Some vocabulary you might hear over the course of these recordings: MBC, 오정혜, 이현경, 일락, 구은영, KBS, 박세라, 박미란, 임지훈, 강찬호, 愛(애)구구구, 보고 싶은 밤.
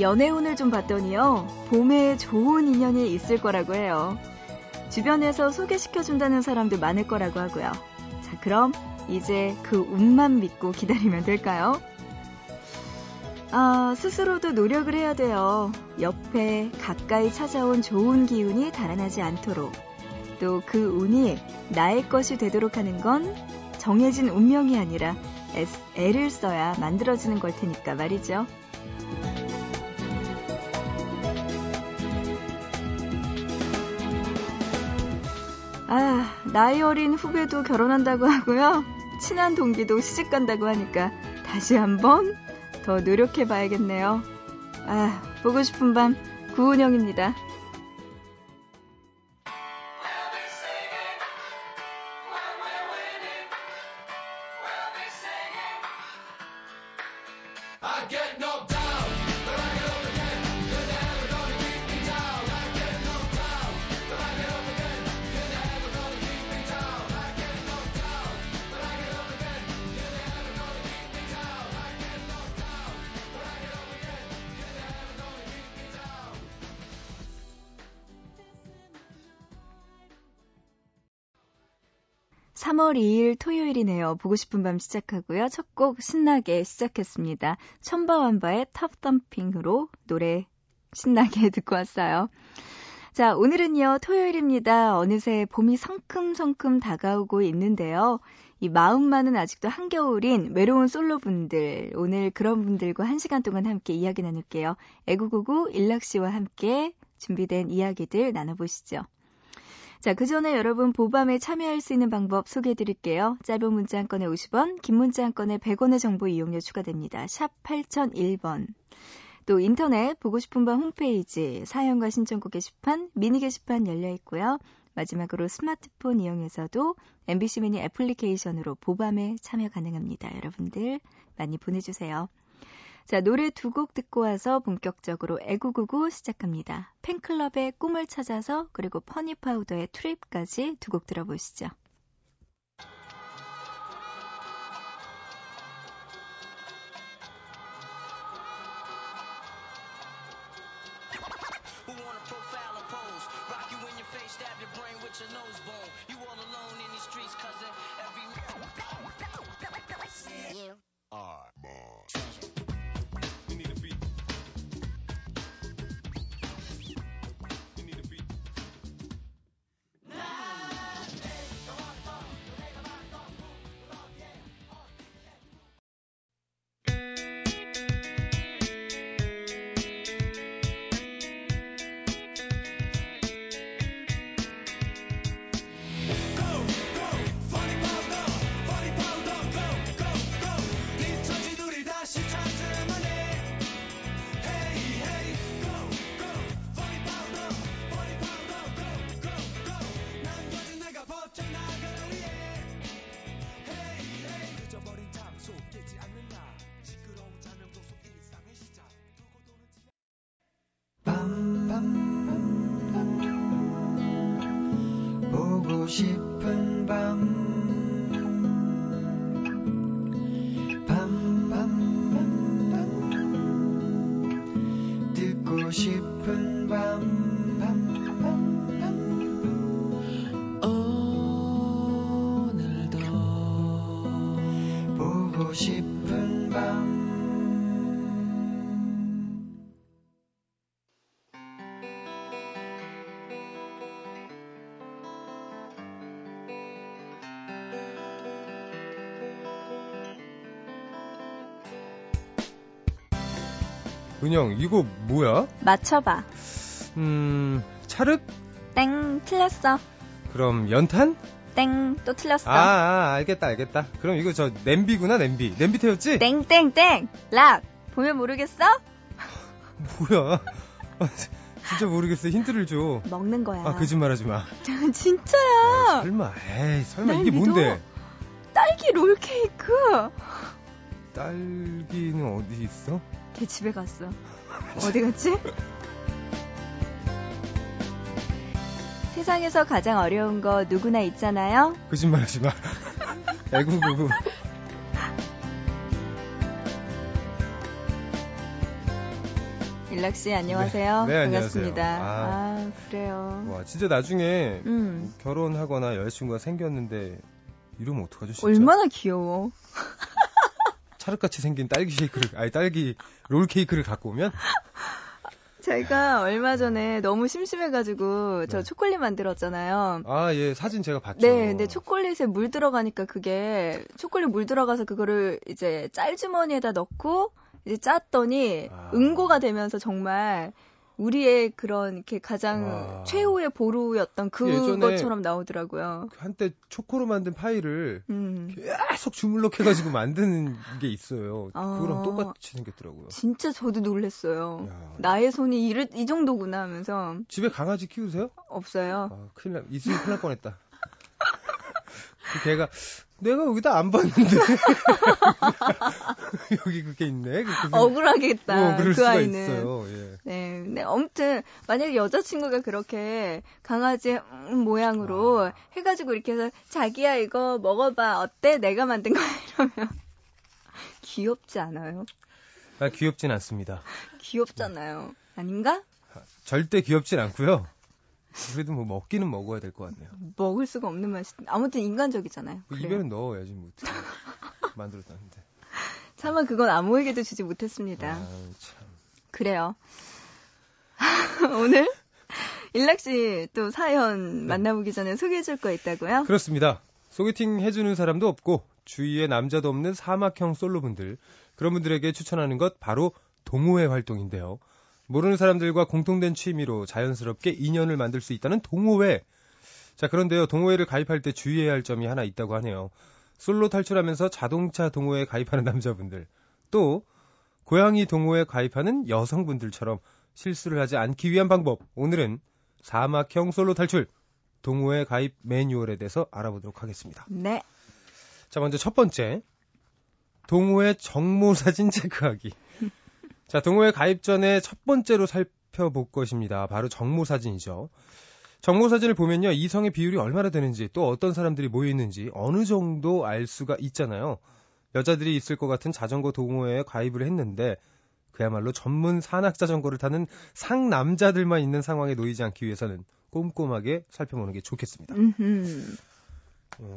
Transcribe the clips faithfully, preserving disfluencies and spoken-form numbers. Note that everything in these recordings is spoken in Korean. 연애운을 좀 봤더니요, 봄에 좋은 인연이 있을 거라고 해요. 주변에서 소개시켜준다는 사람도 많을 거라고 하고요. 자, 그럼 이제 그 운만 믿고 기다리면 될까요? 아, 스스로도 노력을 해야 돼요. 옆에 가까이 찾아온 좋은 기운이 달아나지 않도록, 또 그 운이 나의 것이 되도록 하는 건 정해진 운명이 아니라 애를 써야 만들어지는 걸 테니까 말이죠. 아, 나이 어린 후배도 결혼한다고 하고요. 친한 동기도 시집간다고 하니까 다시 한번 더 노력해봐야겠네요. 아, 보고 싶은 밤 구은영입니다. 삼월 이일 토요일이네요. 보고 싶은 밤 시작하고요. 첫 곡 신나게 시작했습니다. 천바완바의 탑덤핑으로 노래 신나게 듣고 왔어요. 자, 오늘은요, 토요일입니다. 어느새 봄이 성큼성큼 다가오고 있는데요. 이 마음만은 아직도 한겨울인 외로운 솔로분들, 오늘 그런 분들과 한 시간 동안 함께 이야기 나눌게요. 애구구구 일락 씨와 함께 준비된 이야기들 나눠보시죠. 자, 그 전에 여러분 보밤에 참여할 수 있는 방법 소개해드릴게요. 짧은 문자 한 건에 오십 원, 긴 문자 한 건에 백 원의 정보 이용료 추가됩니다. 샵 팔공공일 번. 또 인터넷 보고 싶은 밤 홈페이지 사연과 신청곡 게시판, 미니 게시판 열려있고요. 마지막으로 스마트폰 이용해서도 엠비씨 미니 애플리케이션으로 보밤에 참여 가능합니다. 여러분들 많이 보내주세요. 자, 노래 두 곡 듣고 와서 본격적으로 애구구구 시작합니다. 팬클럽의 꿈을 찾아서, 그리고 퍼니파우더의 트립까지 두 곡 들어보시죠. 보고 싶은 밤 밤밤밤밤 듣고 싶은 밤밤밤밤 오늘도 보고 싶은 밤. 은영, 이거 뭐야? 맞춰봐. 음... 차륵? 땡, 틀렸어. 그럼 연탄? 땡, 또 틀렸어. 아, 아 알겠다 알겠다. 그럼 이거 저 냄비구나. 냄비. 냄비 태웠지? 땡땡땡. 락! 보면 모르겠어? 뭐야? 진짜 모르겠어. 힌트를 줘. 먹는 거야. 아, 거짓말하지 마. 진짜야. 에이, 설마. 에이, 설마 이게 믿어. 뭔데? 딸기 롤케이크. 딸기는 어디 있어? 걔 집에 갔어. 어디 갔지? 세상에서 가장 어려운 거 누구나 있잖아요. 거짓말하지 마. 애구구구. 일락 씨 안녕하세요. 네, 네 반갑습니다. 안녕하세요. 아, 아 그래요. 와 진짜 나중에 음. 결혼하거나 여자친구가 생겼는데 이러면 어떡하죠 진짜? 얼마나 귀여워. 찰흙같이 생긴 딸기 쉐이크를 아니 딸기 롤 케이크를 갖고 오면? 제가 얼마 전에 너무 심심해가지고 네. 저 초콜릿 만들었잖아요. 아, 예. 사진 제가 봤죠. 네. 근데 초콜릿에 물 들어가니까 그게 초콜릿 물 들어가서 그거를 이제 짤주머니에다 넣고 이제 짰더니 아. 응고가 되면서 정말 우리의 그런 이렇게 가장 와. 최후의 보루였던 그것처럼 나오더라고요. 한때 초코로 만든 파이를 음. 계속 주물럭 해가지고 만드는 게 있어요. 아. 그거랑 똑같이 생겼더라고요. 진짜 저도 놀랐어요. 야. 나의 손이 이를, 이 정도구나 하면서. 집에 강아지 키우세요? 없어요. 아, 큰일 나, 있으면 큰일 날 뻔했다. 그 걔가 내가 여기다 안 봤는데 여기 그게 있네. 억울하겠다. 어, 그럴 그 수가 아이는. 있어요. 예. 네, 근데 아무튼 만약에 여자친구가 그렇게 강아지 모양으로 아. 해가지고 이렇게 해서 자기야 이거 먹어봐 어때? 내가 만든 거야 이러면 귀엽지 않아요? 아, 귀엽진 않습니다. 귀엽잖아요. 아닌가? 아, 절대 귀엽진 않고요. 그래도 뭐 먹기는 먹어야 될 것 같네요. 먹을 수가 없는 맛이 아무튼 인간적이잖아요. 뭐 입에는 넣어야지 뭐 어떻게 만들었다는데. 차마 그건 아무에게도 주지 못했습니다. 아, 참. 그래요. 오늘 일락 씨 또 사연 네. 만나보기 전에 소개해줄 거 있다고요? 그렇습니다. 소개팅 해주는 사람도 없고 주위에 남자도 없는 사막형 솔로분들 그런 분들에게 추천하는 것 바로 동호회 활동인데요. 모르는 사람들과 공통된 취미로 자연스럽게 인연을 만들 수 있다는 동호회. 자, 그런데요. 동호회를 가입할 때 주의해야 할 점이 하나 있다고 하네요. 솔로 탈출하면서 자동차 동호회에 가입하는 남자분들, 또 고양이 동호회에 가입하는 여성분들처럼 실수를 하지 않기 위한 방법. 오늘은 사막형 솔로 탈출 동호회 가입 매뉴얼에 대해서 알아보도록 하겠습니다. 네. 자, 먼저 첫 번째. 동호회 정모 사진 체크하기. 자, 동호회 가입 전에 첫 번째로 살펴볼 것입니다. 바로 정모사진이죠. 정모사진을 보면요. 이성의 비율이 얼마나 되는지 또 어떤 사람들이 모여있는지 어느 정도 알 수가 있잖아요. 여자들이 있을 것 같은 자전거 동호회에 가입을 했는데 그야말로 전문 산악자전거를 타는 상남자들만 있는 상황에 놓이지 않기 위해서는 꼼꼼하게 살펴보는 게 좋겠습니다. 음흠.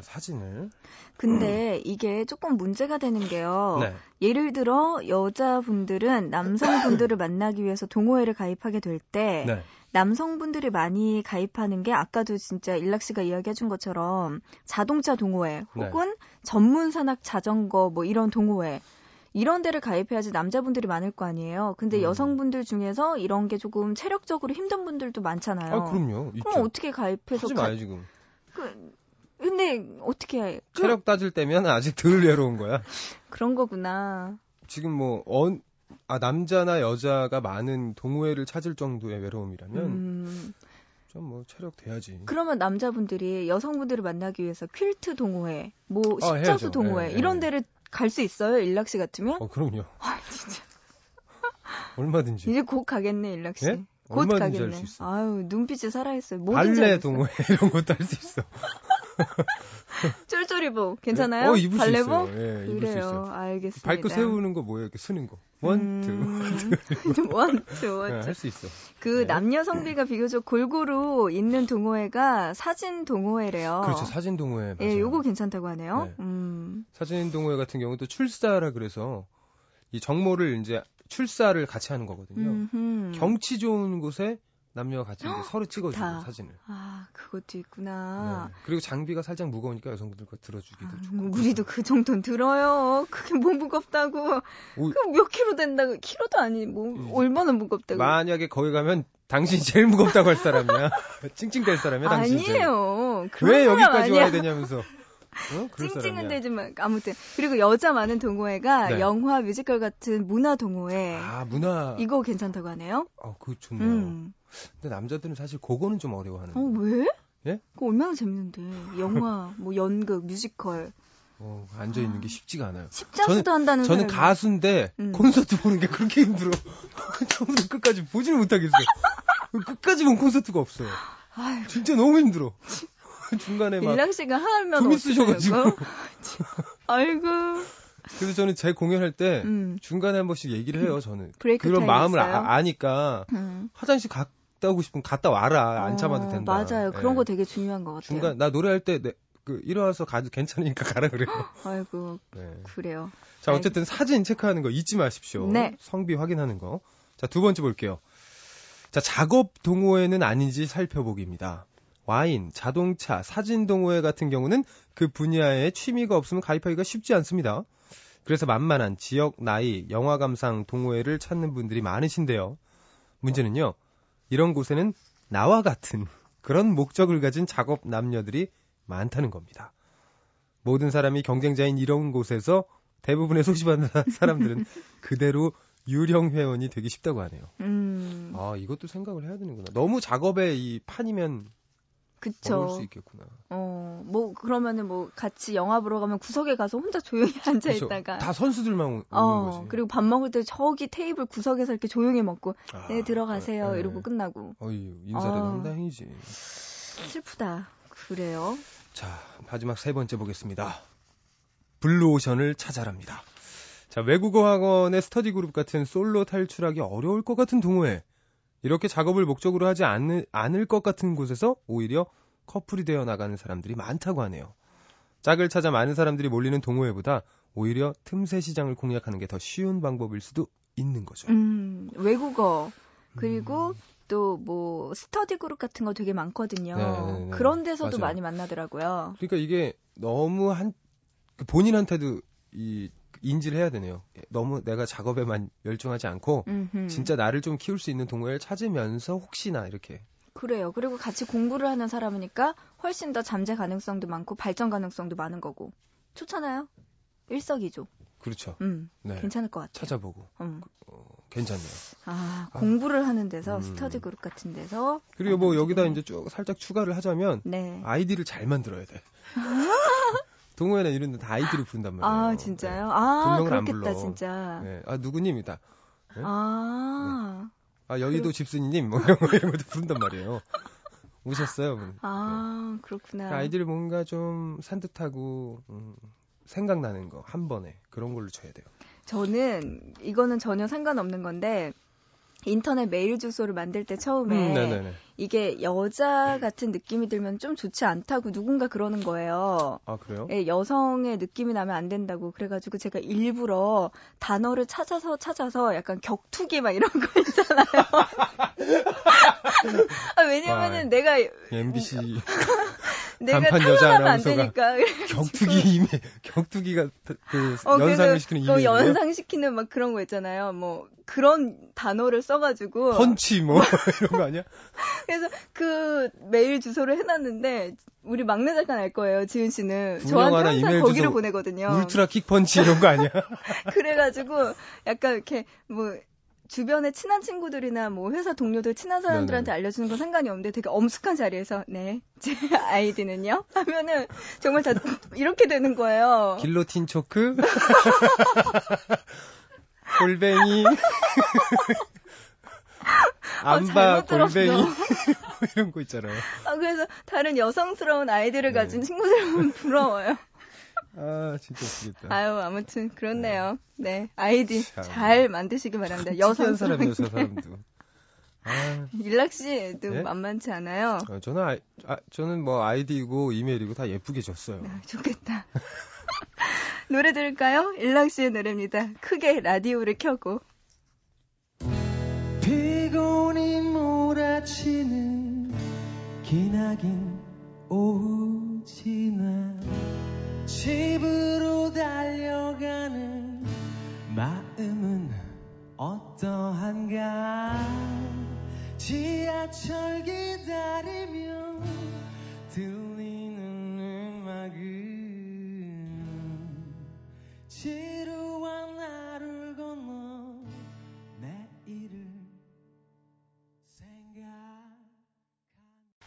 사진을. 근데 음. 이게 조금 문제가 되는 게요. 네. 예를 들어 여자분들은 남성분들을 만나기 위해서 동호회를 가입하게 될 때 네. 남성분들이 많이 가입하는 게 아까도 진짜 일락 씨가 이야기해준 것처럼 자동차 동호회 혹은 네. 전문 산악 자전거 뭐 이런 동호회 이런 데를 가입해야지 남자분들이 많을 거 아니에요. 근데 음. 여성분들 중에서 이런 게 조금 체력적으로 힘든 분들도 많잖아요. 아, 그럼요. 있죠. 그럼 어떻게 가입해서? 하지 가... 마요 지금. 그... 근데 어떻게 해? 체력 따질 때면 아직 덜 외로운 거야. 그런 거구나. 지금 뭐 언, 아, 남자나 여자가 많은 동호회를 찾을 정도의 외로움이라면 음. 좀 뭐 체력 돼야지. 그러면 남자분들이 여성분들을 만나기 위해서 퀼트 동호회, 뭐 아, 십자수 해야죠. 동호회 네, 이런 데를 네. 갈 수 있어요? 일락 씨 같으면? 어, 그럼요. 아, 진짜. 얼마든지. 이제 곧 가겠네, 일락 씨. 네? 곧 가겠네. 아유, 눈빛이 살아있어요. 발레 동호회 이런 것도 할 수 있어. 쫄쫄이복 괜찮아요? 어, 입을 발레복? 수 있어요. 예, 입을 그래요. 수 있어요. 알겠습니다. 밟고 세우는 거 뭐예요? 이렇게 쓰는 거. 원, 투, 원, 투, 원, 투. 할 수 있어. 그 네. 남녀 성비가 비교적 골고루 있는 동호회가 사진 동호회래요. 그렇죠. 사진 동호회. 맞아요. 예, 요거 괜찮다고 하네요. 네. 음. 사진 동호회 같은 경우는 또 출사라 그래서 이 정모를 이제 출사를 같이 하는 거거든요. 음흠. 경치 좋은 곳에 남녀가 같이 서로 찍어주는 좋다. 사진을. 아, 그것도 있구나. 네. 그리고 장비가 살짝 무거우니까 여성분들 거 들어주기도 아, 좋고. 우리도 그 정도는 들어요. 그게 뭐 무겁다고. 오, 그럼 몇 킬로 된다고. 킬로도 아니, 뭐, 오, 얼마나 무겁다고. 만약에 거기 가면 당신이 제일 무겁다고 할 사람이야. 찡찡댈 사람이야, 당신이. 아니에요. 왜 여기까지 아니야. 와야 되냐면서. 어? 찡찡은데 좀 아무튼 그리고 여자 많은 동호회가 네. 영화 뮤지컬 같은 문화 동호회. 아 문화. 이거 괜찮다고 하네요. 어, 그거 좋네요. 음. 근데 남자들은 사실 그거는 좀 어려워하는데. 어 왜? 예? 그거 얼마나 재밌는데. 영화, 뭐 연극, 뮤지컬. 어, 앉아 있는 게 쉽지가 않아요. 십자수도 한다는 저는 사람이... 가수인데 음. 콘서트 보는 게 그렇게 힘들어. 처음부터 끝까지 보지를 못하겠어요. 끝까지 본 콘서트가 없어요. 아유. 진짜 너무 힘들어. 중간에 막 일락 씨가 하면 숨이 쓰셔가지고. 아이고. 그래서 저는 제 공연할 때 음. 중간에 한 번씩 얘기를 해요. 저는 그런 마음을 아, 아니까 음. 화장실 갔다 오고 싶으면 갔다 와라. 안 어, 참아도 된다. 맞아요. 네. 그런 거 되게 중요한 것 같아요. 중간 나 노래할 때. 내, 그 일어나서 가도 괜찮으니까 가라 그래요. 아이고 네. 그래요. 자 어쨌든 알겠습니다. 사진 체크하는 거 잊지 마십시오. 네. 성비 확인하는 거. 자 두 번째 볼게요. 자 작업 동호회는 아닌지 살펴보기입니다. 와인, 자동차, 사진 동호회 같은 경우는 그 분야에 취미가 없으면 가입하기가 쉽지 않습니다. 그래서 만만한 지역, 나이, 영화 감상 동호회를 찾는 분들이 많으신데요. 문제는요. 이런 곳에는 나와 같은 그런 목적을 가진 작업 남녀들이 많다는 겁니다. 모든 사람이 경쟁자인 이런 곳에서 대부분의 소집하는 사람들은 그대로 유령 회원이 되기 쉽다고 하네요. 음. 아 이것도 생각을 해야 되는구나. 너무 작업의 이 판이면 그쵸. 수 있겠구나. 어, 뭐 그러면은 뭐 같이 영화 보러 가면 구석에 가서 혼자 조용히 앉아 그쵸. 있다가 다 선수들만 오는 어, 거지. 그리고 밥 먹을 때 저기 테이블 구석에서 이렇게 조용히 먹고 아, 네 들어가세요 네. 이러고 끝나고. 어이 인사라도 어. 한다 행이지. 슬프다. 그래요. 자, 마지막 세 번째 보겠습니다. 블루오션을 찾아랍니다. 자, 외국어 학원의 스터디 그룹 같은 솔로 탈출하기 어려울 것 같은 동호회. 이렇게 작업을 목적으로 하지 않을, 않을 것 같은 곳에서 오히려 커플이 되어 나가는 사람들이 많다고 하네요. 짝을 찾아 많은 사람들이 몰리는 동호회보다 오히려 틈새 시장을 공략하는 게 더 쉬운 방법일 수도 있는 거죠. 음, 외국어. 그리고 음. 또 뭐 스터디 그룹 같은 거 되게 많거든요. 네네네. 그런 데서도 맞아요. 많이 만나더라고요. 그러니까 이게 너무 한 본인한테도 이 인지를 해야 되네요. 너무 내가 작업에만 열중하지 않고 음흠. 진짜 나를 좀 키울 수 있는 동호회를 찾으면서 혹시나 이렇게. 그래요. 그리고 같이 공부를 하는 사람이니까 훨씬 더 잠재 가능성도 많고 발전 가능성도 많은 거고. 좋잖아요. 일석이조. 그렇죠. 음, 네. 괜찮을 것 같아요. 찾아보고. 음. 어, 괜찮네요. 아, 아, 공부를 하는 데서, 음. 스터디 그룹 같은 데서. 그리고 뭐 여기다 이제 쭉 살짝 추가를 하자면 네. 아이디를 잘 만들어야 돼. 동호회나 이런 데 다 아이디를 부른단 말이에요. 아, 진짜요? 네. 아, 그렇겠다, 진짜. 네. 아, 누구님이다. 네? 아. 네. 아, 여의도 그리고... 집순이님, 뭐 이런 것도 부른단 말이에요. 오셨어요. 분. 아, 네. 그렇구나. 아이디를 뭔가 좀 산뜻하고, 음. 생각나는 거 한 번에 그런 걸로 쳐야 돼요. 저는 이거는 전혀 상관없는 건데 인터넷 메일 주소를 만들 때 처음에 음, 이게 여자 같은 느낌이 들면 좀 좋지 않다고 누군가 그러는 거예요. 아 그래요? 예, 여성의 느낌이 나면 안 된다고 그래가지고 제가 일부러 단어를 찾아서 찾아서 약간 격투기 막 이런 거 있잖아요. 아, 왜냐면은 아, 내가 엠비씨 내가 탈락하면 안 되니까 격투기 이미 격투기가 그 어, 연상을 시키는 이미지 연상시키는 막 그런 거 있잖아요. 뭐 그런 단어를 써가지고 펀치 뭐 이런 거 아니야? 그래서 그 메일 주소를 해놨는데 우리 막내 작가 알 거예요. 지은 씨는 저한테 항상 거기를 보내거든요. 울트라 킥펀치 이런 거 아니야? 그래가지고 약간 이렇게 뭐 주변에 친한 친구들이나 뭐 회사 동료들 친한 사람들한테 네네. 알려주는 건 상관이 없는데 되게 엄숙한 자리에서 네, 제 아이디는요? 하면은 정말 다 이렇게 되는 거예요. 길로틴 초크? 골뱅이? 암바 어, 골뱅이? 이런 거 있잖아요. 아, 그래서 다른 여성스러운 아이디를 네. 가진 친구들 보면 부러워요. 아, 진짜 웃기겠다. 아유, 아무튼, 그렇네요. 네. 네. 아이디 참. 잘 만드시기 바랍니다. 여성 사람, 여성 사람도. 아. 일락 씨도 네? 만만치 않아요. 아, 저는, 아이, 아, 저는 뭐 아이디고 이메일이고 다 예쁘게 줬어요. 아, 좋겠다. 노래 들을까요? 일락 씨의 노래입니다. 크게 라디오를 켜고. 피곤이 몰아치는 기나긴 오후 지나 집으로 달려가는 마음은 어떠한가 지하철 기다리며 들리는 음악을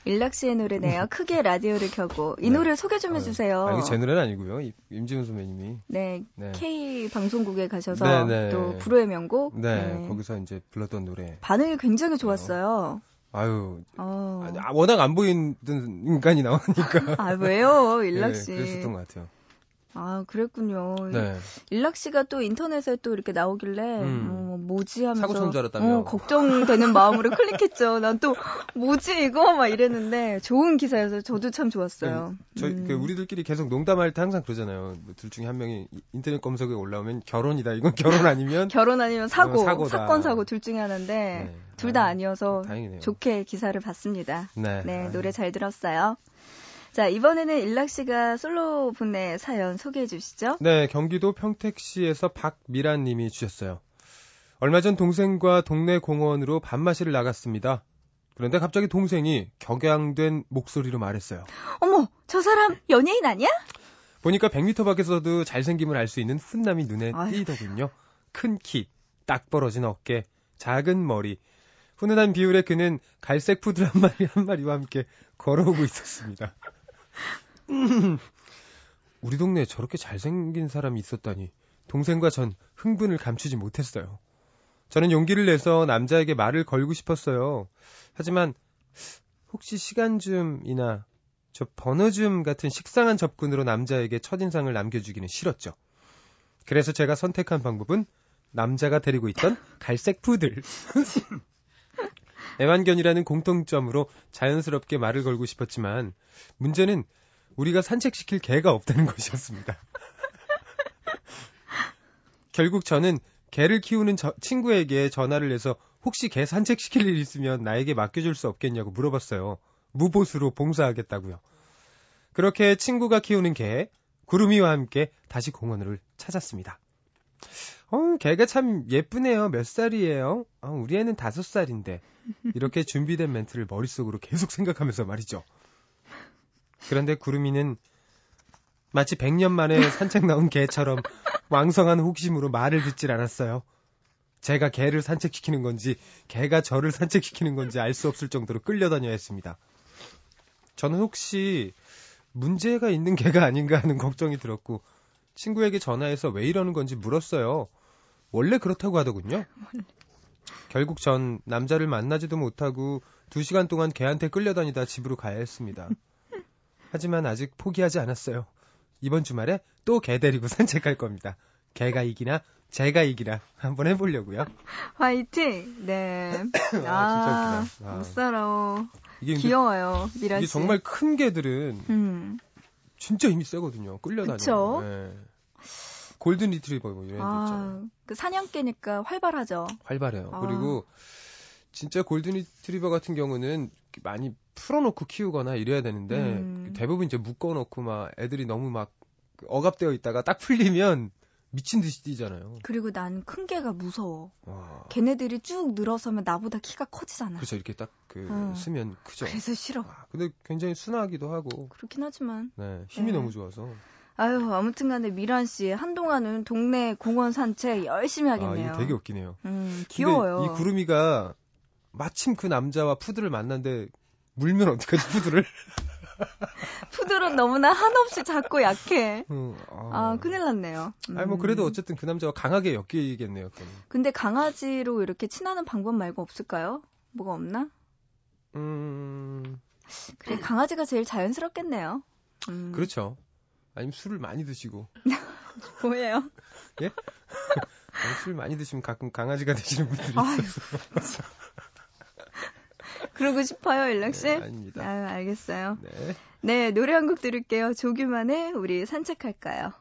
일락 씨의 노래네요. 크게 라디오를 켜고. 이 네. 노래 소개 좀 해주세요. 아, 이게 제 노래는 아니고요. 임지훈 선배님이. 네, 네. K 방송국에 가셔서 네, 네. 또 불후의 명곡. 네, 네, 거기서 이제 불렀던 노래. 반응이 굉장히 좋았어요. 어. 아유, 어. 아, 워낙 안 보이는 인간이 나오니까. 아, 왜요? 일락 씨. 네, 그랬었던 것 같아요. 아, 그랬군요. 네. 일락 씨가 또 인터넷에 또 이렇게 나오길래 음. 어, 뭐지 하면서 사고 친 줄 알았다며 어, 걱정되는 마음으로 클릭했죠. 난 또 뭐지 이거 막 이랬는데 좋은 기사여서 저도 참 좋았어요. 음. 저희 그 우리들끼리 계속 농담할 때 항상 그러잖아요. 둘 중에 한 명이 인터넷 검색에 올라오면 결혼이다. 이건 결혼 아니면 결혼 아니면 사고, 사고다. 사건 사고 둘 중에 하나인데 네. 둘 다 아니어서 다행이네요. 좋게 기사를 봤습니다. 네, 네 노래 잘 들었어요. 자, 이번에는 일락 씨가 솔로 분의 사연 소개해 주시죠. 네, 경기도 평택시에서 박미란 님이 주셨어요. 얼마 전 동생과 동네 공원으로 밥 마시러 나갔습니다. 그런데 갑자기 동생이 격양된 목소리로 말했어요. 어머, 저 사람 연예인 아니야? 보니까 백 미터 밖에서도 잘생김을 알 수 있는 훈남이 눈에 아유. 띄더군요. 큰 키, 딱 벌어진 어깨, 작은 머리. 훈훈한 비율의 그는 갈색 푸들 한 마리 한 마리와 함께 걸어오고 있었습니다. 우리 동네에 저렇게 잘생긴 사람이 있었다니 동생과 전 흥분을 감추지 못했어요. 저는 용기를 내서 남자에게 말을 걸고 싶었어요. 하지만 혹시 시간 줌이나 저 번호 줌 같은 식상한 접근으로 남자에게 첫인상을 남겨주기는 싫었죠. 그래서 제가 선택한 방법은 남자가 데리고 있던 갈색 푸들 애완견이라는 공통점으로 자연스럽게 말을 걸고 싶었지만 문제는 우리가 산책시킬 개가 없다는 것이었습니다. 결국 저는 개를 키우는 저, 친구에게 전화를 해서 혹시 개 산책시킬 일 있으면 나에게 맡겨줄 수 없겠냐고 물어봤어요. 무보수로 봉사하겠다고요. 그렇게 친구가 키우는 개, 구름이와 함께 다시 공원을 찾았습니다. 어, 걔가 참 예쁘네요. 몇 살이에요? 어, 우리 애는 다섯 살인데. 이렇게 준비된 멘트를 머릿속으로 계속 생각하면서 말이죠. 그런데 구름이는 마치 백 년 만에 산책 나온 개처럼 왕성한 호기심으로 말을 듣질 않았어요. 제가 개를 산책시키는 건지 개가 저를 산책시키는 건지 알 수 없을 정도로 끌려다녀야 했습니다. 저는 혹시 문제가 있는 개가 아닌가 하는 걱정이 들었고 친구에게 전화해서 왜 이러는 건지 물었어요. 원래 그렇다고 하더군요. 결국 전 남자를 만나지도 못하고 두 시간 동안 개한테 끌려다니다 집으로 가야 했습니다. 하지만 아직 포기하지 않았어요. 이번 주말에 또 개 데리고 산책할 겁니다. 개가 이기나 제가 이기나 한번 해보려고요. 화이팅! 네. 아, 진짜 웃기다. 아. 못 살아. 이게 귀여워요, 미라 씨. 이게 정말 큰 개들은 음. 진짜 힘이 세거든요. 끌려다니고. 네. 골든 리트리버 뭐 이런 아, 애들 있잖아요. 그 사냥개니까 활발하죠. 활발해요. 아. 그리고 진짜 골든 리트리버 같은 경우는 많이 풀어놓고 키우거나 이래야 되는데 음. 대부분 이제 묶어놓고 막 애들이 너무 막 억압되어 있다가 딱 풀리면 미친 듯이 뛰잖아요. 그리고 난 큰 개가 무서워. 와. 걔네들이 쭉 늘어서면 나보다 키가 커지잖아. 그렇죠. 이렇게 딱 그 어. 쓰면 크죠. 그래서 싫어. 아, 근데 굉장히 순하기도 하고. 그렇긴 하지만. 네, 힘이 네. 너무 좋아서. 아유, 아무튼간에 미란 씨 한동안은 동네 공원 산책 열심히 하겠네요. 아, 이게 되게 웃기네요. 음, 귀여워요. 이 구름이가 마침 그 남자와 푸드를 만났는데 물면 어떡하지 푸드를? 푸들은 너무나 한없이 작고 약해. 음, 어. 아, 큰일 났네요. 음. 아니, 뭐, 그래도 어쨌든 그 남자와 강하게 엮이겠네요. 그건. 근데 강아지로 이렇게 친하는 방법 말고 없을까요? 뭐가 없나? 음. 그래, 강아지가 제일 자연스럽겠네요. 음. 그렇죠. 아니면 술을 많이 드시고. 뭐예요? 예? 아니, 술 많이 드시면 가끔 강아지가 되시는 분들이 있어서. 그러고 싶어요, 일락 씨? 네, 아닙니다. 아유, 알겠어요. 네, 네 노래 한 곡 들을게요. 조규만의 우리 산책할까요?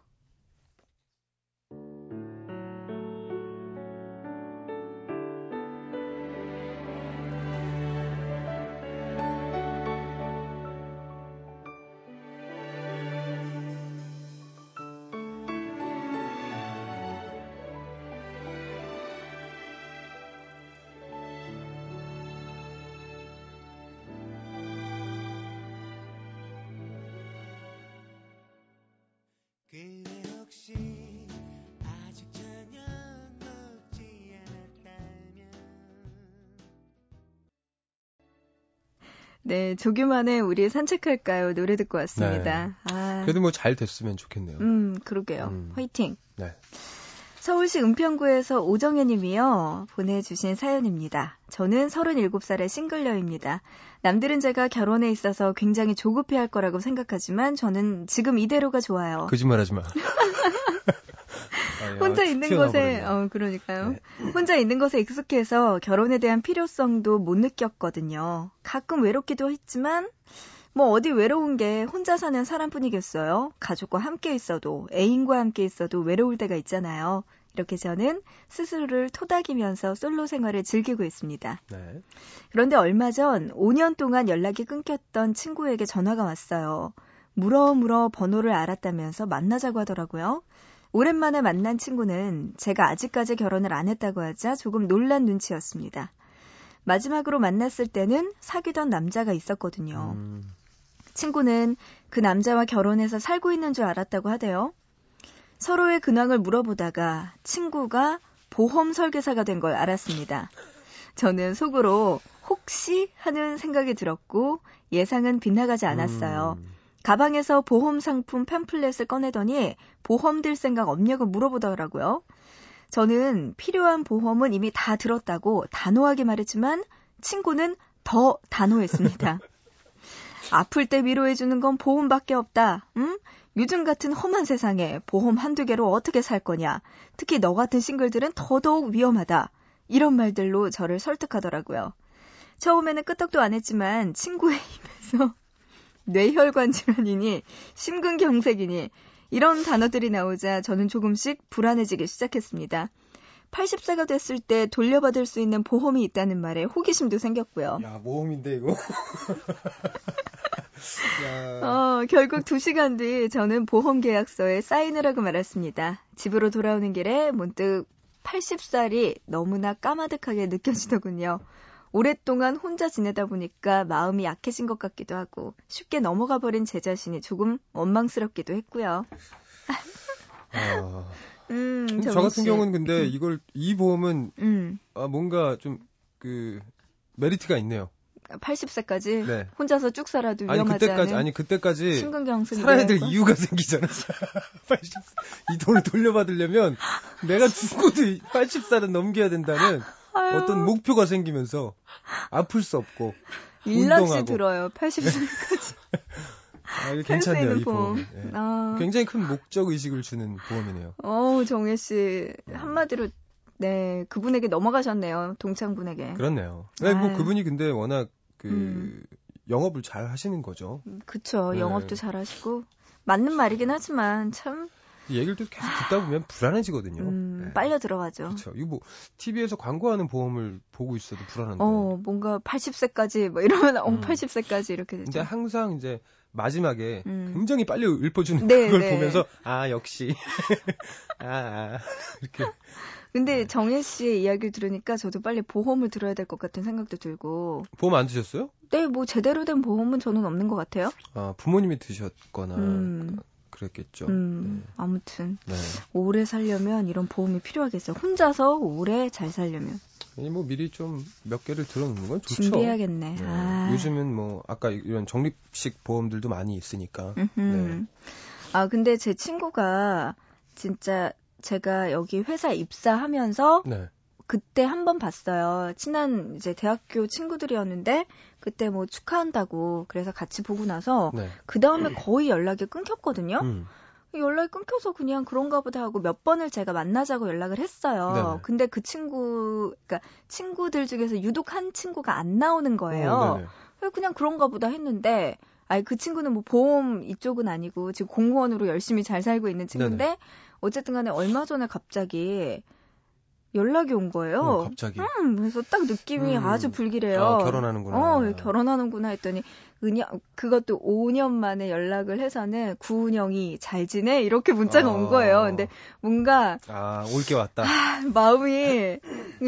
Okay. 네, 조규만의 우리 산책할까요? 노래 듣고 왔습니다. 네. 아. 그래도 뭐 잘 됐으면 좋겠네요. 음, 그러게요. 음. 화이팅. 네. 서울시 은평구에서 오정혜 님이요. 보내주신 사연입니다. 저는 서른일곱 살의 싱글녀입니다. 남들은 제가 결혼에 있어서 굉장히 조급해할 거라고 생각하지만 저는 지금 이대로가 좋아요. 거짓말하지 마. 혼자 있는 것에, 어, 그러니까요. 네. 혼자 있는 것에 익숙해서 결혼에 대한 필요성도 못 느꼈거든요. 가끔 외롭기도 했지만 뭐 어디 외로운 게 혼자 사는 사람뿐이겠어요. 가족과 함께 있어도 애인과 함께 있어도 외로울 때가 있잖아요. 이렇게 저는 스스로를 토닥이면서 솔로 생활을 즐기고 있습니다. 네. 그런데 얼마 전 오 년 동안 연락이 끊겼던 친구에게 전화가 왔어요. 물어물어 번호를 알았다면서 만나자고 하더라고요. 오랜만에 만난 친구는 제가 아직까지 결혼을 안 했다고 하자 조금 놀란 눈치였습니다. 마지막으로 만났을 때는 사귀던 남자가 있었거든요. 음. 친구는 그 남자와 결혼해서 살고 있는 줄 알았다고 하대요. 서로의 근황을 물어보다가 친구가 보험 설계사가 된 걸 알았습니다. 저는 속으로 혹시 하는 생각이 들었고 예상은 빗나가지 않았어요. 음. 가방에서 보험 상품 팜플렛을 꺼내더니 보험 들 생각 없냐고 물어보더라고요. 저는 필요한 보험은 이미 다 들었다고 단호하게 말했지만 친구는 더 단호했습니다. 아플 때 위로해주는 건 보험밖에 없다. 응? 요즘 같은 험한 세상에 보험 한두 개로 어떻게 살 거냐. 특히 너 같은 싱글들은 더더욱 위험하다. 이런 말들로 저를 설득하더라고요. 처음에는 끄떡도 안 했지만 친구의 입에서 뇌혈관 질환이니 심근경색이니 이런 단어들이 나오자 저는 조금씩 불안해지기 시작했습니다. 여든 살가 됐을 때 돌려받을 수 있는 보험이 있다는 말에 호기심도 생겼고요. 야, 모험인데 이거. 어, 결국 두 시간 뒤 저는 보험 계약서에 사인을 하고 말았습니다. 집으로 돌아오는 길에 문득 여든 살이 너무나 까마득하게 느껴지더군요. 오랫동안 혼자 지내다 보니까 마음이 약해진 것 같기도 하고 쉽게 넘어가 버린 제 자신이 조금 원망스럽기도 했고요. 아, 음, 저 같은 경우는 근데 이걸 이 보험은 음. 아, 뭔가 좀 그 메리트가 있네요. 여든 살까지 네. 혼자서 쭉 살아도 위험하지 아니, 그때까지, 않은 아니 그때까지 살아야 될 이유가 생기잖아. 이 돈을 돌려받으려면 내가 죽어도 여든 살은 넘겨야 된다는 아유. 어떤 목표가 생기면서 아플 수 없고 일락시 들어요. 여든 살까지 아, 이거 괜찮네요, 이 보험. 보험. 네. 아. 굉장히 큰 목적 의식을 주는 보험이네요. 어, 정혜 씨 한마디로 네, 그분에게 넘어가셨네요. 동창분에게. 그렇네요. 네, 뭐 그분이 근데 워낙 그 음. 영업을 잘 하시는 거죠. 그렇죠. 네. 영업도 잘 하시고 맞는 말이긴 하지만 참 얘기를 계속 듣다 보면 불안해지거든요. 음, 네. 빨려 들어가죠. 그렇죠. 이거 뭐 티비에서 광고하는 보험을 보고 있어도 불안한데. 어, 뭔가 여든 살까지 뭐 이러면 음. 여든 살까지 이렇게 되죠. 근데 항상 이제 마지막에 음. 굉장히 빨리 읊어주는 네, 그걸 네. 보면서 아 역시 아, 아 이렇게. 근데 네. 정혜 씨의 이야기를 들으니까 저도 빨리 보험을 들어야 될 것 같은 생각도 들고. 보험 안 드셨어요? 네, 뭐 제대로 된 보험은 저는 없는 것 같아요. 아 부모님이 드셨거나. 음. 그랬겠죠. 음, 네. 아무튼 네. 오래 살려면 이런 보험이 필요하겠어요. 혼자서 오래 잘 살려면. 아니 뭐 미리 좀 몇 개를 들어놓는 건 좋죠. 준비해야겠네. 네. 아. 요즘은 뭐 아까 이런 적립식 보험들도 많이 있으니까. 네. 아 근데 제 친구가 진짜 제가 여기 회사 입사하면서 네. 그때 한 번 봤어요. 친한 이제 대학교 친구들이었는데 그때 뭐 축하한다고 그래서 같이 보고 나서 네. 그 다음에 거의 연락이 끊겼거든요. 음. 연락이 끊겨서 그냥 그런가 보다 하고 몇 번을 제가 만나자고 연락을 했어요. 네네. 근데 그 친구, 그러니까 친구들 중에서 유독 한 친구가 안 나오는 거예요. 오, 그냥 그런가 보다 했는데 아니 그 친구는 뭐 보험 이쪽은 아니고 지금 공무원으로 열심히 잘 살고 있는 친구인데 네네. 어쨌든 간에 얼마 전에 갑자기 연락이 온 거예요. 어, 갑자기. 음, 그래서 딱 느낌이 음. 아주 불길해요. 아, 결혼하는구나. 어, 결혼하는구나 했더니 은영 그것도 오 년 만에 연락을 해서는 구은영이 잘 지내 이렇게 문자가 아. 온 거예요. 근데 뭔가 아, 올 게 왔다. 아, 마음이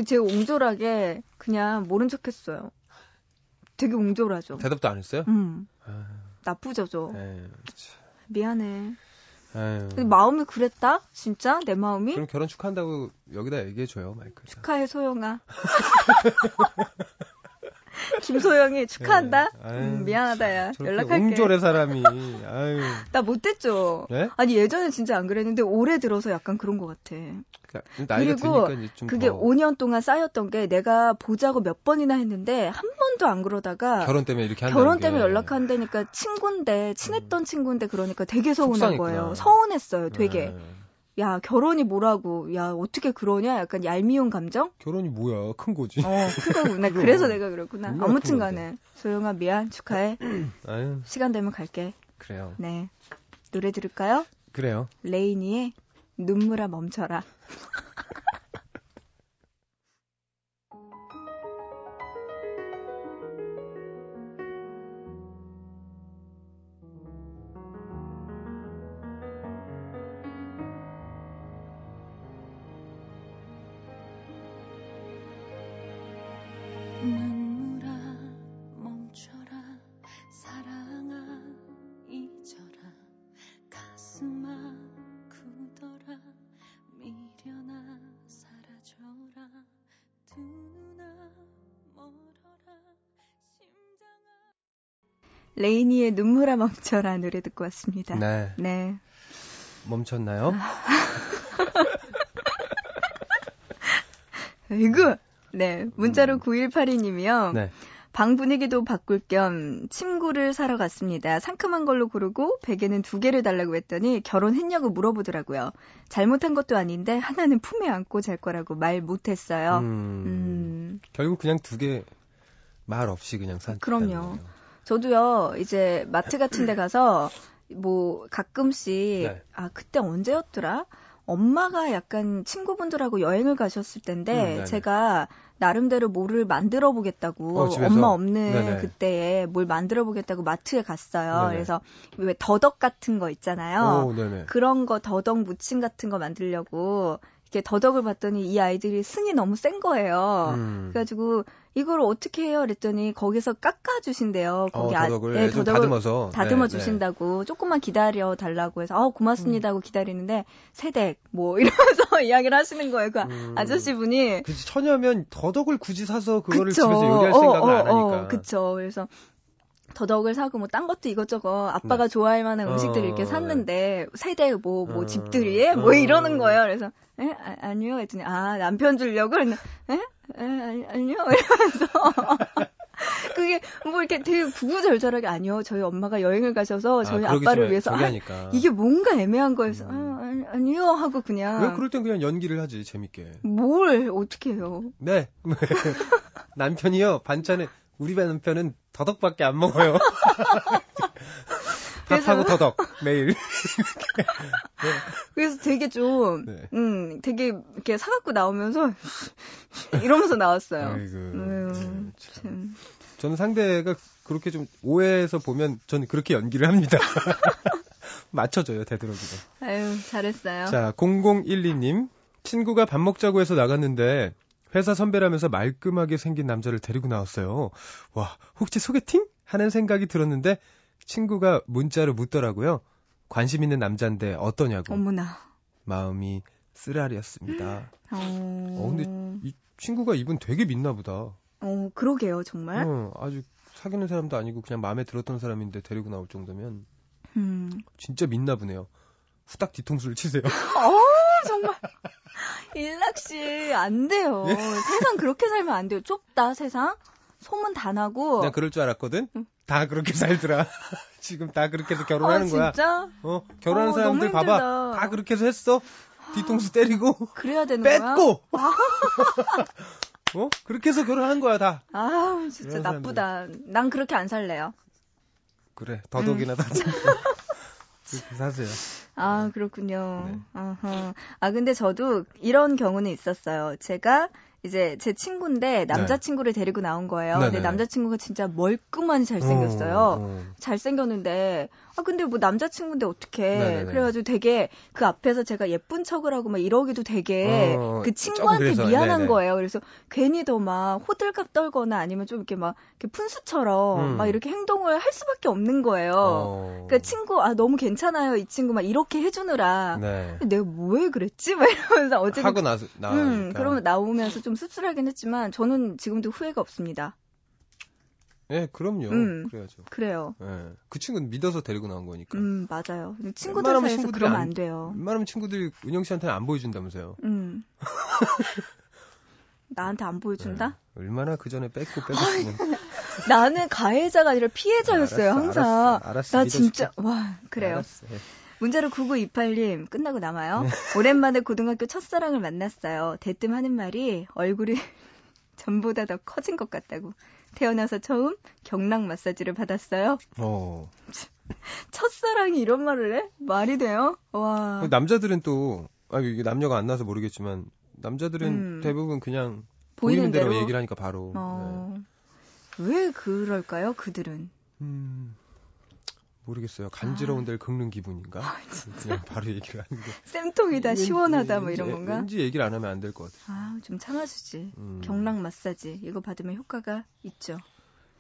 제가 옹졸하게 그냥 모른 척했어요. 되게 옹졸하죠. 대답도 안 했어요? 음. 아. 나쁘죠, 저. 에이, 미안해. 근데 마음이 그랬다? 진짜? 내 마음이? 그럼 결혼 축하한다고 여기다 얘기해줘요, 마이클. 축하해, 소영아. 김소영이 축하한다. 네. 아유, 음, 미안하다, 야. 연락할게. 옹졸의 사람이. 아유. 나 못됐죠. 네? 아니, 예전에 진짜 안 그랬는데 올해 들어서 약간 그런 것 같아. 그러니까, 나이가 그리고 드니까 좀 그게 더... 오 년 동안 쌓였던 게 내가 보자고 몇 번이나 했는데 한 번도 안 그러다가 결혼 때문에 이렇게 한다는 결혼 때문에 게... 연락한다니까 친구인데 친했던 음... 친구인데 그러니까 되게 서운한 거예요. 서운했어요, 되게. 네. 야, 결혼이 뭐라고, 야, 어떻게 그러냐? 약간 얄미운 감정? 결혼이 뭐야? 큰 거지. 어, 큰 거구나. 그래서 내가 그랬구나. 아무튼 간에. 소영아, 미안. 축하해. 아유. 시간 되면 갈게. 그래요. 네. 노래 들을까요? 그래요. 레이니의 눈물아 멈춰라. 레이니의 눈물아 멈춰라 노래 듣고 왔습니다. 네. 네. 멈췄나요? 아이고. 네. 문자로 음. 구일팔이 님이요. 네. 방 분위기도 바꿀 겸 침구를 사러 갔습니다. 상큼한 걸로 고르고 베개는 두 개를 달라고 했더니 결혼했냐고 물어보더라고요. 잘못한 것도 아닌데 하나는 품에 안고 잘 거라고 말 못했어요. 음. 음. 결국 그냥 두 개 말 없이 그냥 산. 그럼요. 저도요, 이제 마트 같은 데 가서 뭐 가끔씩, 네. 아, 그때 언제였더라? 엄마가 약간 친구분들하고 여행을 가셨을 텐데, 음, 제가 나름대로 뭐를 만들어 보겠다고, 어, 엄마 없는 네네. 그때에 뭘 만들어 보겠다고 마트에 갔어요. 네네. 그래서 왜 더덕 같은 거 있잖아요. 오, 그런 거 더덕 무침 같은 거 만들려고 이렇게 더덕을 봤더니 이 아이들이 승이 너무 센 거예요. 음. 그래가지고 이걸 어떻게 해요? 그랬더니 거기서 깎아주신대요. 거기 어, 더덕을, 아, 네, 더덕을 다듬어서 다듬어 네, 주신다고 네. 조금만 기다려 달라고 해서 아, 고맙습니다고 음. 기다리는데 세댁 뭐 이러면서 이야기를 하시는 거예요. 그 음. 아저씨분이. 그치, 처녀면 더덕을 굳이 사서 그거를 그쵸. 집에서 요리할 어, 생각을 어, 안 하니까. 어, 그쵸. 그래서 더덕을 사고 뭐 딴 것도 이것저것 아빠가 네. 좋아할 만한 음식들을 어, 이렇게 샀는데 세대 뭐, 뭐 어, 집들이에 뭐 어, 이러는 거예요. 그래서 에? 아, 아니요 했더니 아 남편 주려고 그랬는데 에? 에? 아니, 아니요 이러면서 그게 뭐 이렇게 되게 구구절절하게 아니요 저희 엄마가 여행을 가셔서 저희 아, 아빠를 전에, 위해서 아, 이게 뭔가 애매한 거여서 음. 아, 아니요 하고 그냥 왜 그럴 땐 그냥 연기를 하지 재밌게 뭘 어떻게 해요 네 남편이요 반찬에 우리 남편은 더덕밖에 안 먹어요. 밥하고 더덕 매일. 네. 그래서 되게 좀, 네. 음, 되게 이렇게 사갖고 나오면서 이러면서 나왔어요. 아이고, 음, 참. 참. 저는 상대가 그렇게 좀 오해해서 보면 저는 그렇게 연기를 합니다. 맞춰줘요 되도록이면. 아유 잘했어요. 자 공공일이 님 친구가 밥 먹자고 해서 나갔는데. 회사 선배라면서 말끔하게 생긴 남자를 데리고 나왔어요. 와, 혹시 소개팅? 하는 생각이 들었는데 친구가 문자로 묻더라고요. 관심 있는 남자인데 어떠냐고. 어머나. 마음이 쓰라렸습니다. 어... 어, 근데 이 친구가 이분 되게 믿나 보다. 어, 그러게요, 정말. 어, 아주 사귀는 사람도 아니고 그냥 마음에 들었던 사람인데 데리고 나올 정도면 음. 진짜 믿나 보네요. 후딱 뒤통수를 치세요. 어, 정말. 일락씨 안 돼요. 예? 세상 그렇게 살면 안 돼요. 좁다 세상. 소문 다 나고. 난 그럴 줄 알았거든. 응. 다 그렇게 살더라. 지금 다 그렇게 해서 결혼하는 아, 거야. 진짜? 어, 결혼하는 어, 사람들 봐봐. 다 그렇게 해서 했어. 뒤통수 때리고. 그래야 되는 뺏고. 거야? 뺏고. 어? 그렇게 해서 결혼한 거야 다. 아 진짜 나쁘다. 난 그렇게 안 살래요. 그래. 더덕이나 다지. 음. 그렇게 사세요. 아, 그렇군요. 네. 아하. 아, 근데 저도 이런 경우는 있었어요. 제가 이제 제 친구인데 남자친구를 네. 데리고 나온 거예요. 네네. 근데 남자친구가 진짜 멀끔하니 잘생겼어요. 오, 오. 잘생겼는데, 아, 근데 뭐 남자친구인데 어떡해. 그래가지고 되게 그 앞에서 제가 예쁜 척을 하고 막 이러기도 되게 어, 그 친구한테 미안한 네네. 거예요. 그래서 괜히 더 막 호들갑 떨거나 아니면 좀 이렇게 막 이렇게 푼수처럼 음. 막 이렇게 행동을 할 수밖에 없는 거예요. 어. 그러니까 친구, 아, 너무 괜찮아요. 이 친구 막 이렇게 해주느라. 네. 내가 뭐해 그랬지? 막 이러면서 어쨌든. 하고 나서, 나. 음, 그러면 나오면서 좀 좀 씁쓸하긴 했지만 저는 지금도 후회가 없습니다. 예, 네, 그럼요. 음, 그래야죠. 그래요. 예, 네. 그 친구는 믿어서 데리고 나온 거니까. 음, 맞아요. 친구들 사이에서 그러면 안, 안 돼요. 웬만하면 친구들이 은영 씨한테는 안 보여준다면서요. 음. 나한테 안 보여준다? 네. 얼마나 그 전에 뺏고 뺏고 쓰는. 나는 가해자가 아니라 피해자였어요, 알았어, 항상. 알았어, 알았어, 나 진짜, 믿어줄게. 와, 그래요. 알았어, 예. 문자로 구구이팔 님, 끝나고 남아요. 오랜만에 고등학교 첫사랑을 만났어요. 대뜸 하는 말이 얼굴이 전보다 더 커진 것 같다고. 태어나서 처음 경락 마사지를 받았어요. 어. 첫사랑이 이런 말을 해? 말이 돼요? 와. 남자들은 또, 아, 이게 남녀가 안 나서 모르겠지만, 남자들은 음. 대부분 그냥 보이는 대로, 대로 얘기를 하니까 바로. 어. 네. 왜 그럴까요, 그들은? 음. 모르겠어요. 간지러운 데를 긁는 기분인가? 아, 그냥 바로 얘기를 하는 게. 쌤통이다, 시원하다, 뭐 이런 건가? 왠지 얘기를 안 하면 안 될 것 같아요. 아, 좀 참아주지. 음. 경락 마사지. 이거 받으면 효과가 있죠.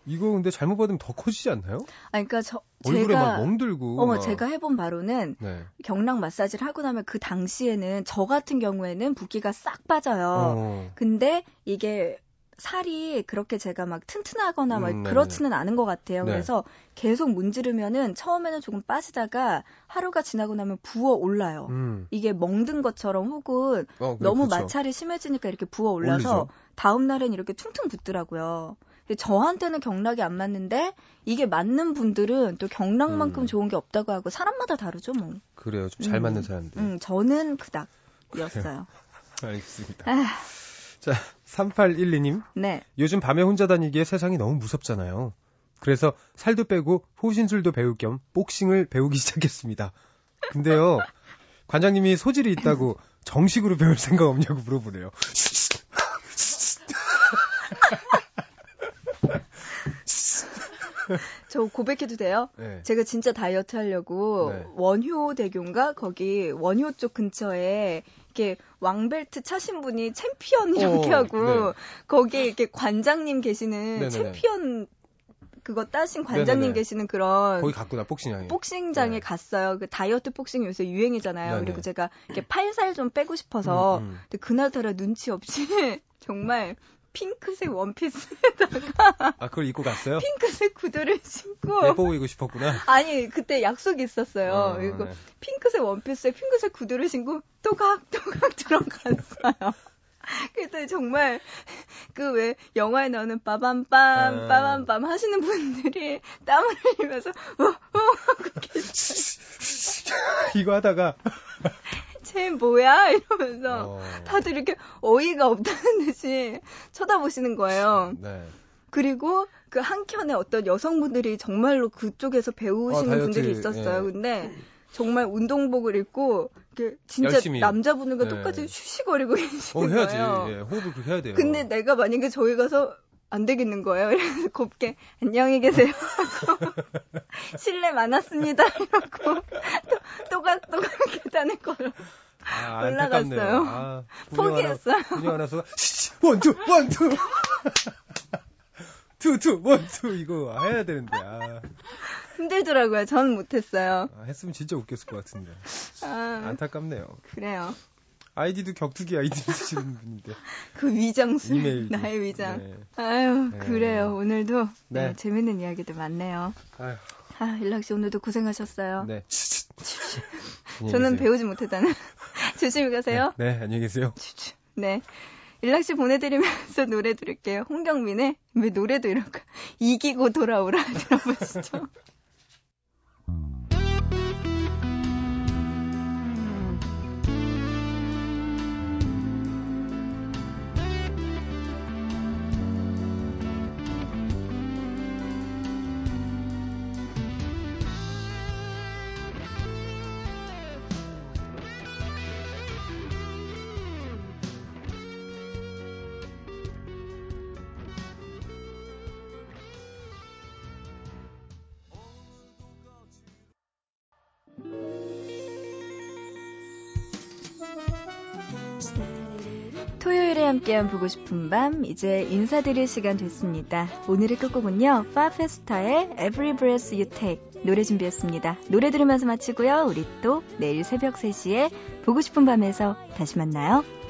이거 근데 잘못 받으면 더 커지지 않나요? 아, 그러니까 저, 얼굴에 제가, 막 멍들고. 어, 막. 제가 해본 바로는 네. 경락 마사지를 하고 나면 그 당시에는 저 같은 경우에는 붓기가 싹 빠져요. 어. 근데 이게 살이 그렇게 제가 막 튼튼하거나 음, 막 그렇지는 않은 것 같아요. 네. 그래서 계속 문지르면은 처음에는 조금 빠지다가 하루가 지나고 나면 부어 올라요. 음. 이게 멍든 것처럼 혹은 어, 그래, 너무 그쵸. 마찰이 심해지니까 이렇게 부어 올라서 다음 날엔 이렇게 퉁퉁 붓더라고요. 근데 저한테는 경락이 안 맞는데 이게 맞는 분들은 또 경락만큼 음. 좋은 게 없다고 하고 사람마다 다르죠, 뭐. 그래요, 좀 잘 음. 맞는 사람들. 음, 저는 그닥이었어요. 알겠습니다. 에휴. 자, 삼팔일이 님. 네. 요즘 밤에 혼자 다니기에 세상이 너무 무섭잖아요. 그래서 살도 빼고 호신술도 배울 겸 복싱을 배우기 시작했습니다. 근데요, 관장님이 소질이 있다고 정식으로 배울 생각 없냐고 물어보래요. 저 고백해도 돼요? 네. 제가 진짜 다이어트 하려고 네. 원효대교인가? 거기 원효 쪽 근처에 이렇게 왕벨트 차신 분이 챔피언 이렇게 오, 하고 네. 거기에 이렇게 관장님 계시는 네네네. 챔피언 그거 따신 관장님 네네네. 계시는 그런 거기 갔구나 복싱장에 복싱장에 네. 갔어요. 그 다이어트 복싱이 요새 유행이잖아요. 네네. 그리고 제가 이렇게 팔살 좀 빼고 싶어서 음, 음. 근데 그날따라 눈치 없이 정말 핑크색 원피스에다가 아 그걸 입고 갔어요? 핑크색 구두를 신고 예뻐 보이고 싶었구나. 아니 그때 약속이 있었어요. 어, 그리고 네. 핑크색 원피스에 핑크색 구두를 신고 또각또각 들어갔어요. 그랬더니 정말 그 왜 영화에 나오는 빠밤빰 빠밤빰 하시는 분들이 땀을 흘리면서 우우 하고 계시죠. 이거 하다가 쟤 뭐야? 이러면서 어... 다들 이렇게 어이가 없다는 듯이 쳐다보시는 거예요. 네. 그리고 그 한켠에 어떤 여성분들이 정말로 그쪽에서 배우시는 어, 다이어트, 분들이 있었어요. 예. 근데 정말 운동복을 입고 진짜 열심히. 남자분들과 예. 똑같이 쉬쉬거리고 계시는 어, 해야지. 거예요. 예. 호흡을 그렇게 해야 돼요. 근데 내가 만약에 저기 가서 안 되겠는 거예요. 그래서 곱게 안녕히 계세요 하고 실례 많았습니다 이러고 또각또각 계단에 걸어 아, 올라갔어요. 아, 포기했어요. 분명 하나서 원투 원투 투투 원투 이거 해야 되는데 아. 힘들더라고요. 전 못했어요. 아, 했으면 진짜 웃겼을 것 같은데 아, 안타깝네요. 그래요. 아이디도 격투기 아이디 쓰시는 분인데. 그 위장술. 이메일도. 나의 위장. 네. 아유, 네. 그래요. 오늘도 네. 네, 재밌는 이야기도 많네요. 아유. 아, 일락 씨 오늘도 고생하셨어요. 네. 저는 배우지 못했다는. 조심히 가세요. 네, 네 안녕히 계세요. 네. 일락 씨 보내드리면서 노래 들을게요. 홍경민의 왜 노래도 이럴까. 이기고 돌아오라 들어보시죠. 토요일에 함께한 보고 싶은 밤 이제 인사드릴 시간 됐습니다. 오늘의 끝곡은요. 파페스타의 Every Breath You Take 노래 준비했습니다. 노래 들으면서 마치고요. 우리 또 내일 새벽 세 시에 보고 싶은 밤에서 다시 만나요.